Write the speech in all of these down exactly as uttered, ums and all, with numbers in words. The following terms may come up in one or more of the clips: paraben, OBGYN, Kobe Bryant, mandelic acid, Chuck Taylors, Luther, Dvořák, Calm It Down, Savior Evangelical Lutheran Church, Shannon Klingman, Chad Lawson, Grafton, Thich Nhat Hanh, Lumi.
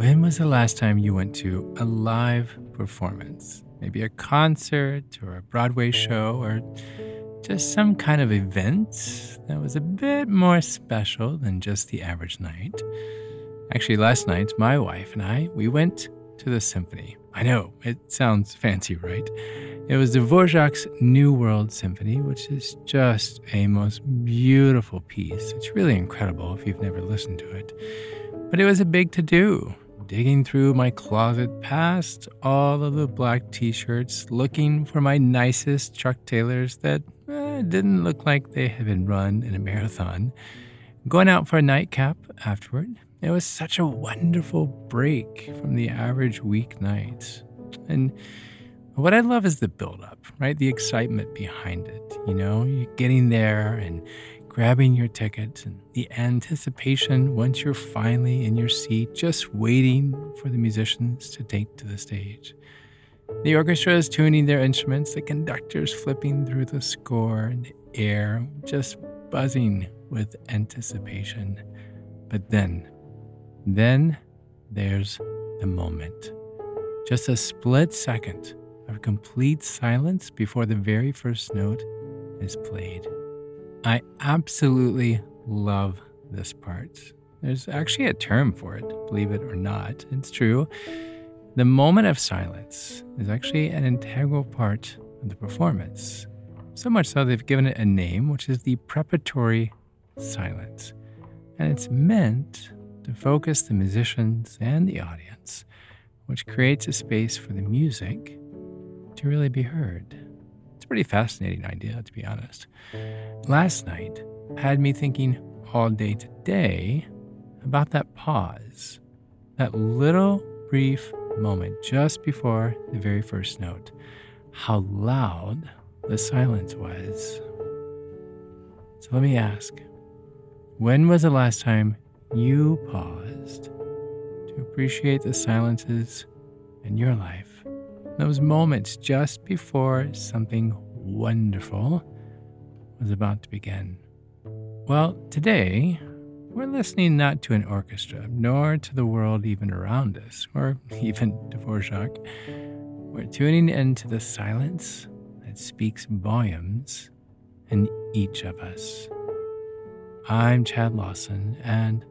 When was the last time you went to a live performance? Maybe a concert or a Broadway show or just some kind of event that was a bit more special than just the average night. Actually, last night, my wife and I, we went to the symphony. I know, it sounds fancy, right? It was Dvořák's New World Symphony, which is just a most beautiful piece. It's really incredible if you've never listened to it. But it was a big to-do. Digging through my closet past all of the black t-shirts, looking for my nicest Chuck Taylors that eh, didn't look like they had been run in a marathon. Going out for a nightcap afterward. It was such a wonderful break from the average weeknight. And what I love is the build-up, right? The excitement behind it, you know? You're getting there and grabbing your ticket and the anticipation once you're finally in your seat, just waiting for the musicians to take to the stage. The orchestra is tuning their instruments, the conductor's flipping through the score, and the air just buzzing with anticipation. But then, then there's the moment. Just a split second of complete silence before the very first note is played. I absolutely love this part. There's actually a term for it, believe it or not. It's true. The moment of silence is actually an integral part of the performance. So much so they've given it a name, which is the preparatory silence. And it's meant to focus the musicians and the audience, which creates a space for the music to really be heard. Pretty fascinating idea, to be honest. Last night had me thinking all day today about that pause, that little brief moment just before the very first note, how loud the silence was. So let me ask, when was the last time you paused to appreciate the silences in your life? Those moments just before something wonderful was about to begin. Well, today, we're listening not to an orchestra, nor to the world even around us, or even Dvořák. We're tuning into the silence that speaks volumes in each of us. I'm Chad Lawson, and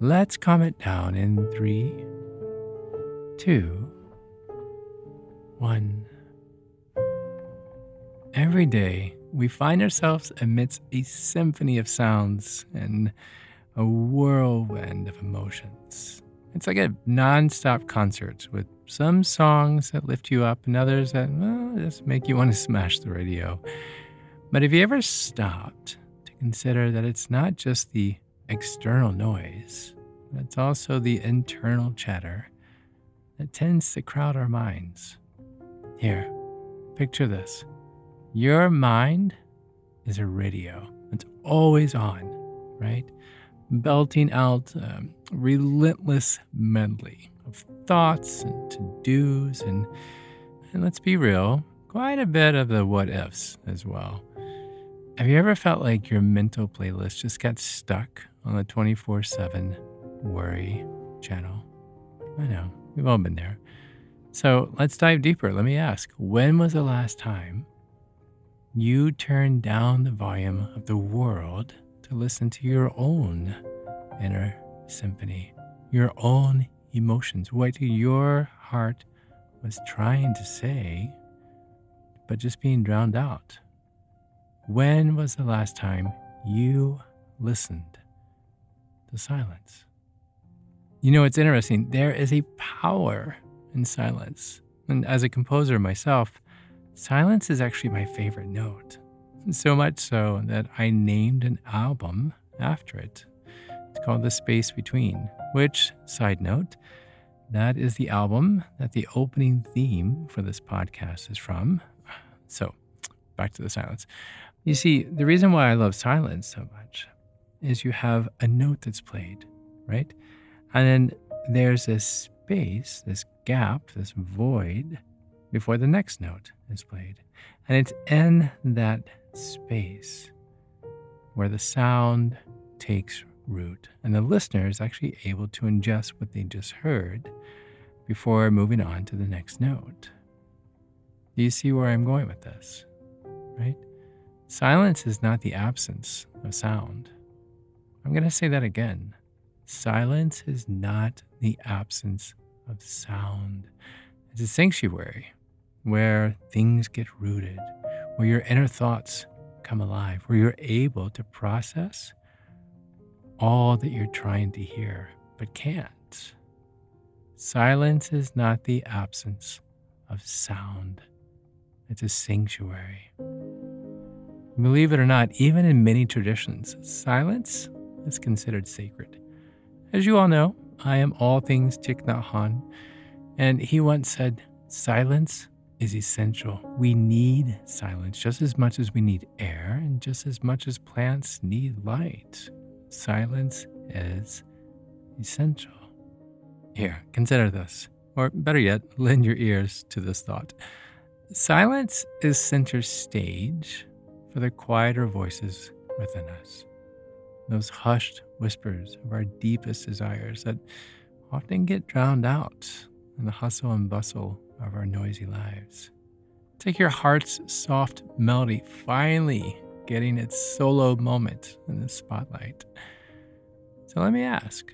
let's calm it down in three, two, one. Every day, we find ourselves amidst a symphony of sounds and a whirlwind of emotions. It's like a non-stop concert with some songs that lift you up and others that, well, just make you want to smash the radio. But have you ever stopped to consider that it's not just the external noise, but it's also the internal chatter that tends to crowd our minds? Here, picture this. Your mind is a radio. It's always on, right? Belting out a relentless medley of thoughts and to-dos and, and, let's be real, quite a bit of the what-ifs as well. Have you ever felt like your mental playlist just got stuck on the twenty-four seven worry channel? I know, we've all been there. So let's dive deeper. Let me ask, when was the last time you turned down the volume of the world to listen to your own inner symphony, your own emotions, what your heart was trying to say, but just being drowned out? When was the last time you listened to silence? You know, it's interesting. There is a power in silence. And as a composer myself, silence is actually my favorite note. So much so that I named an album after it. It's called The Space Between, which, side note, that is the album that the opening theme for this podcast is from. So, back to the silence. You see, the reason why I love silence so much is you have a note that's played, right? And then there's this space, this gap, this void, before the next note is played. And it's in that space where the sound takes route. And the listener is actually able to ingest what they just heard before moving on to the next note. Do you see where I'm going with this? Right? Silence is not the absence of sound. I'm going to say that again. Silence is not the absence of sound. It's a sanctuary where things get rooted, where your inner thoughts come alive, where you're able to process all that you're trying to hear but can't. Silence is not the absence of sound. It's a sanctuary. Believe it or not, even in many traditions, silence is considered sacred. As you all know, I am all things Thich Nhat Hanh, and he once said, silence is essential. We need silence just as much as we need air and just as much as plants need light. Silence is essential. Here, consider this, or better yet, lend your ears to this thought. Silence is center stage for the quieter voices within us, those hushed whispers of our deepest desires that often get drowned out in the hustle and bustle of our noisy lives. Take your heart's soft melody finally getting its solo moment in the spotlight. So let me ask,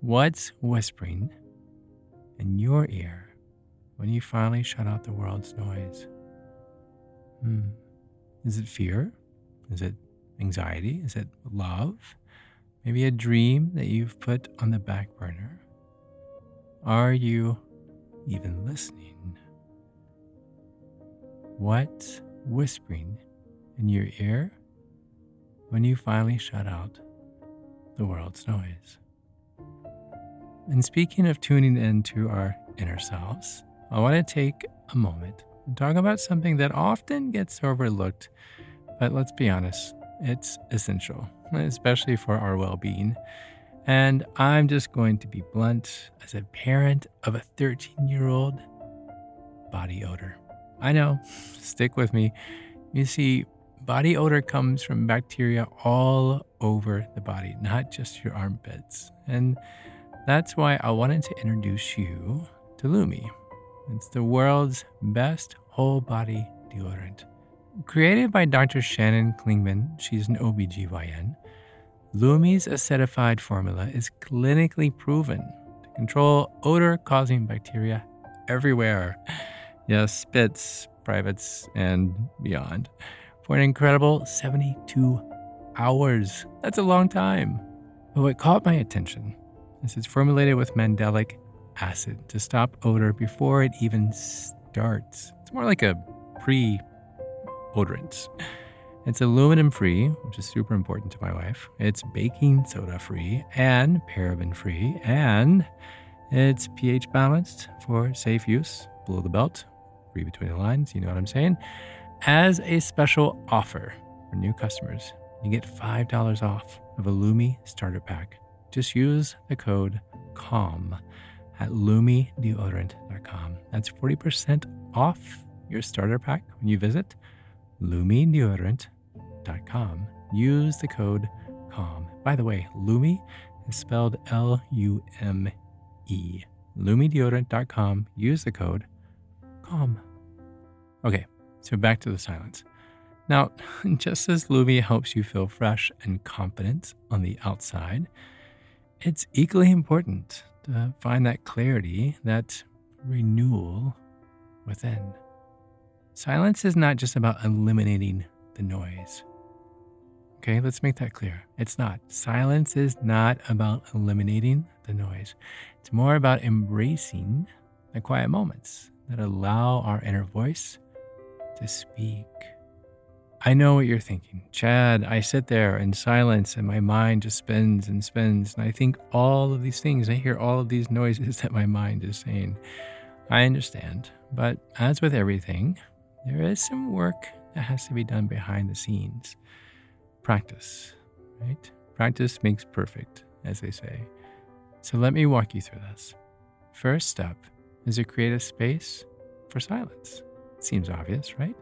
what's whispering in your ear when you finally shut out the world's noise? Hmm. Is it fear? Is it anxiety? Is it love? Maybe a dream that you've put on the back burner? Are you even listening? What's whispering in your ear when you finally shut out the world's noise? And speaking of tuning in to our inner selves, I want to take a moment and talk about something that often gets overlooked, but let's be honest, it's essential, especially for our well-being. And I'm just going to be blunt. As a parent of a thirteen-year-old, body odor. I know, stick with me. You see, body odor comes from bacteria all over the body, not just your armpits. And that's why I wanted to introduce you to Lumi. It's the world's best whole-body deodorant. Created by Doctor Shannon Klingman, she's an O B G Y N, Lumi's acidified formula is clinically proven to control odor-causing bacteria everywhere. Yes, spits, privates, and beyond. For an incredible seventy-two hours. That's a long time. But what caught my attention is it's formulated with mandelic acid to stop odor before it even starts. It's more like a pre-odorant. It's aluminum-free, which is super important to my wife. It's baking soda-free and paraben-free. And it's pH-balanced for safe use, below the belt, read between the lines, you know what I'm saying. As a special offer for new customers, you get five dollars off of a Lumi starter pack. Just use the code CALM at lumi deodorant dot com. That's forty percent off your starter pack when you visit lumi deodorant dot com. Use the code CALM. By the way, Lumi is spelled L U M E. lumi deodorant dot com. Use the code CALM. Okay, so back to the silence. Now, just as Lumi helps you feel fresh and confident on the outside, it's equally important to find that clarity, that renewal within. Silence is not just about eliminating the noise. Okay, let's make that clear. It's not. Silence is not about eliminating the noise. It's more about embracing the quiet moments that allow our inner voice to speak. I know what you're thinking. Chad, I sit there in silence and my mind just spins and spins. And I think all of these things. I hear all of these noises that my mind is saying. I understand. But as with everything, there is some work that has to be done behind the scenes. Practice, right? Practice makes perfect, as they say. So let me walk you through this. First step is to create a space for silence. Seems obvious, right?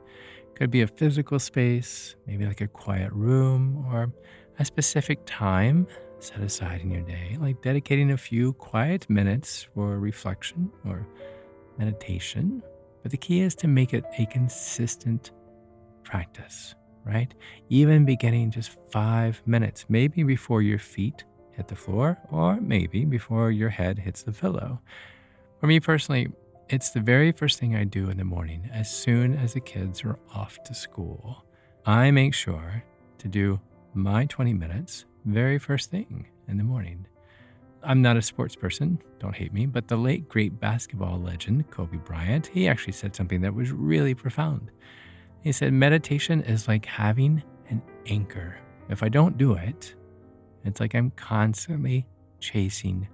Could be a physical space, maybe like a quiet room, or a specific time set aside in your day, like dedicating a few quiet minutes for reflection or meditation. But the key is to make it a consistent practice, right? Even beginning just five minutes, maybe before your feet hit the floor, or maybe before your head hits the pillow. For me personally, it's the very first thing I do in the morning. As soon as the kids are off to school, I make sure to do my twenty minutes very first thing in the morning. I'm not a sports person, don't hate me, but the late great basketball legend, Kobe Bryant, he actually said something that was really profound. He said, meditation is like having an anchor. If I don't do it, it's like I'm constantly chasing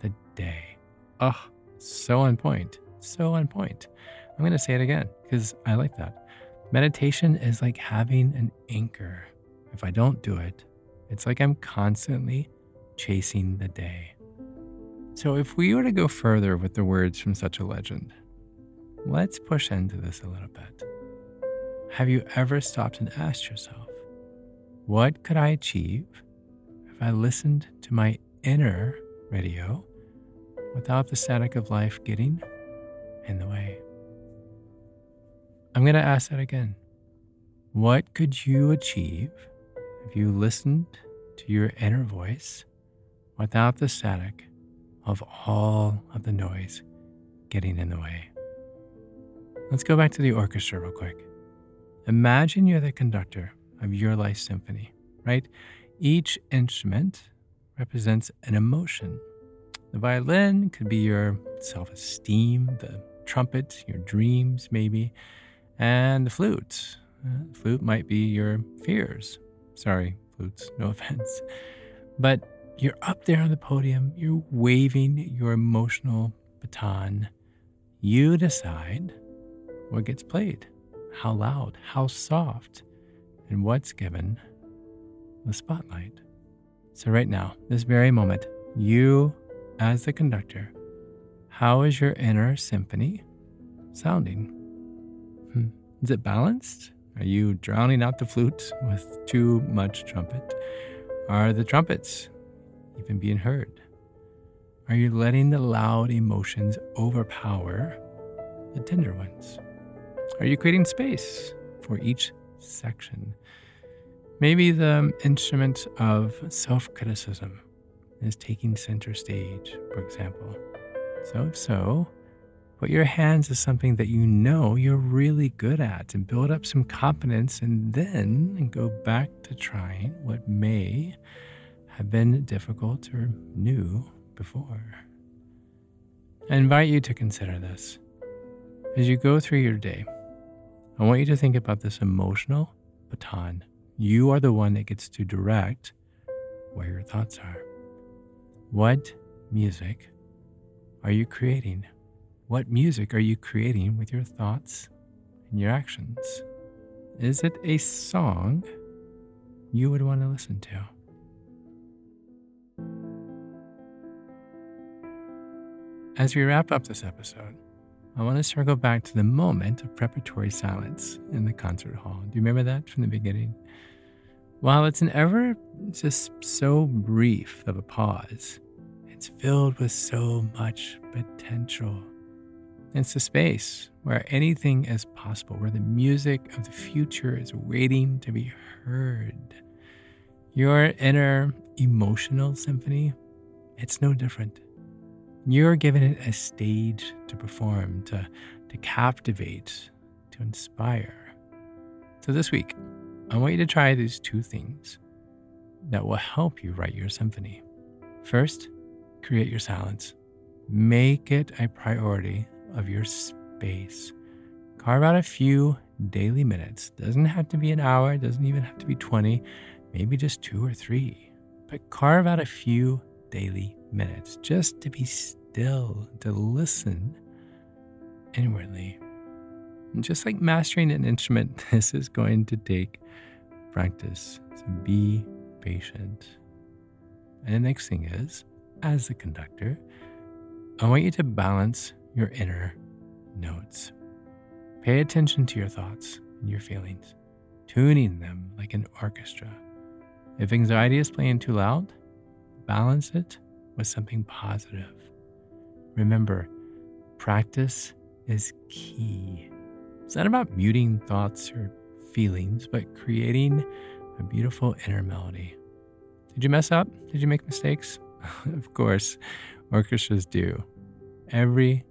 the day. Oh, so on point. So on point. I'm going to say it again because I like that. Meditation is like having an anchor. If I don't do it, it's like I'm constantly chasing the day. So if we were to go further with the words from such a legend, let's push into this a little bit. Have you ever stopped and asked yourself, what could I achieve if I listened to my inner radio without the static of life getting in the way? I'm going to ask that again. What could you achieve if you listened to your inner voice without the static of all of the noise getting in the way? Let's go back to the orchestra real quick. Imagine you're the conductor of your life symphony, right? Each instrument represents an emotion. The violin could be your self-esteem, the trumpet, your dreams maybe, and the flute. Uh, flute might be your fears. Sorry, flutes, no offense. But you're up there on the podium, you're waving your emotional baton. You decide what gets played, how loud, how soft, and what's given the spotlight. So right now, this very moment, you as the conductor, how is your inner symphony sounding? Hmm. Is it balanced? Are you drowning out the flute with too much trumpet? Are the trumpets even being heard? Are you letting the loud emotions overpower the tender ones? Are you creating space for each section? Maybe the instrument of self-criticism is taking center stage, for example. So if so, put your hands to something that you know you're really good at and build up some confidence, and then go back to trying what may have been difficult or new before. I invite you to consider this. As you go through your day, I want you to think about this emotional baton. You are the one that gets to direct where your thoughts are. What music are you creating? What music are you creating with your thoughts and your actions? Is it a song you would want to listen to? As we wrap up this episode, I want to circle back to the moment of preparatory silence in the concert hall. Do you remember that from the beginning? While it's an ever just so brief of a pause, it's filled with so much potential. It's a space where anything is possible, where the music of the future is waiting to be heard. Your inner emotional symphony, it's no different. You're given it a stage to perform, to, to captivate, to inspire. So this week, I want you to try these two things that will help you write your symphony. First, create your silence. Make it a priority of your space. Carve out a few daily minutes. Doesn't have to be an hour, doesn't even have to be twenty, maybe just two or three. But carve out a few daily minutes just to be still, to listen inwardly. And just like mastering an instrument, this is going to take practice. So be patient. And the next thing is, as the conductor, I want you to balance your inner notes. Pay attention to your thoughts and your feelings, tuning them like an orchestra. If anxiety is playing too loud, balance it with something positive. Remember, practice is key. It's not about muting thoughts or feelings, but creating a beautiful inner melody. Did you mess up? Did you make mistakes? Of course, orchestras do. Every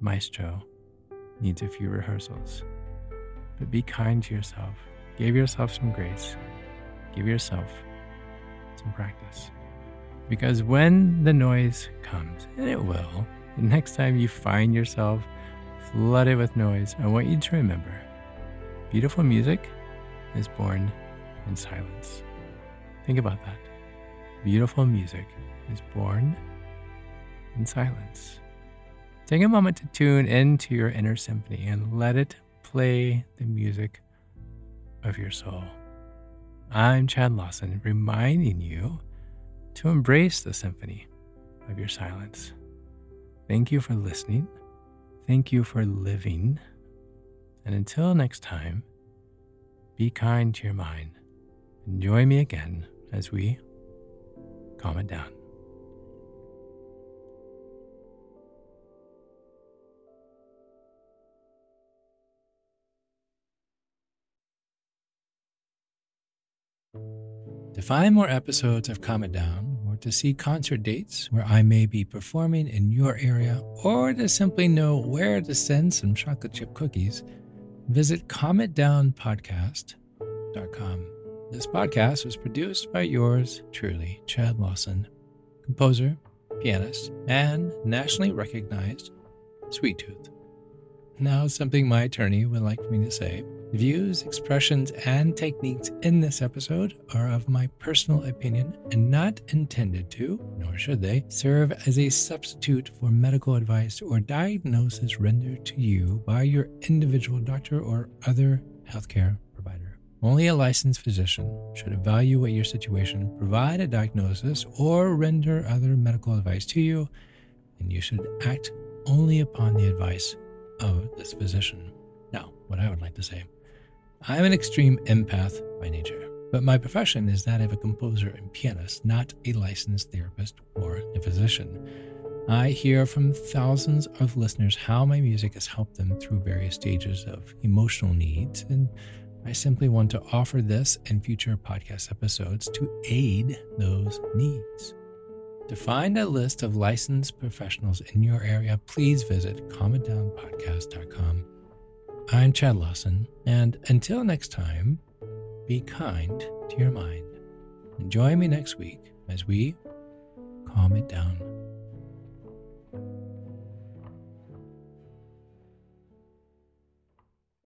maestro needs a few rehearsals. But be kind to yourself. Give yourself some grace. Give yourself some practice. Because when the noise comes, and it will, the next time you find yourself flooded with noise, I want you to remember, beautiful music is born in silence. Think about that. Beautiful music is born in silence. Take a moment to tune into your inner symphony and let it play the music of your soul. I'm Chad Lawson, reminding you to embrace the symphony of your silence. Thank you for listening. Thank you for living. And until next time, be kind to your mind. And join me again as we calm it down. To find more episodes of Calm It Down, or to see concert dates where I may be performing in your area, or to simply know where to send some chocolate chip cookies, visit calm it down podcast dot com. This podcast was produced by yours truly, Chad Lawson, composer, pianist, and nationally recognized sweet tooth. Now, something my attorney would like me to say. Views, expressions, and techniques in this episode are of my personal opinion and not intended to, nor should they, serve as a substitute for medical advice or diagnosis rendered to you by your individual doctor or other healthcare provider. Only a licensed physician should evaluate your situation, provide a diagnosis, or render other medical advice to you, and you should act only upon the advice of this physician. Now, what I would like to say, I'm an extreme empath by nature, but my profession is that of a composer and pianist, not a licensed therapist or a physician. I hear from thousands of listeners how my music has helped them through various stages of emotional needs, and I simply want to offer this and future podcast episodes to aid those needs. To find a list of licensed professionals in your area, please visit calm it down podcast dot com. I'm Chad Lawson, and until next time, be kind to your mind. And join me next week as we calm it down.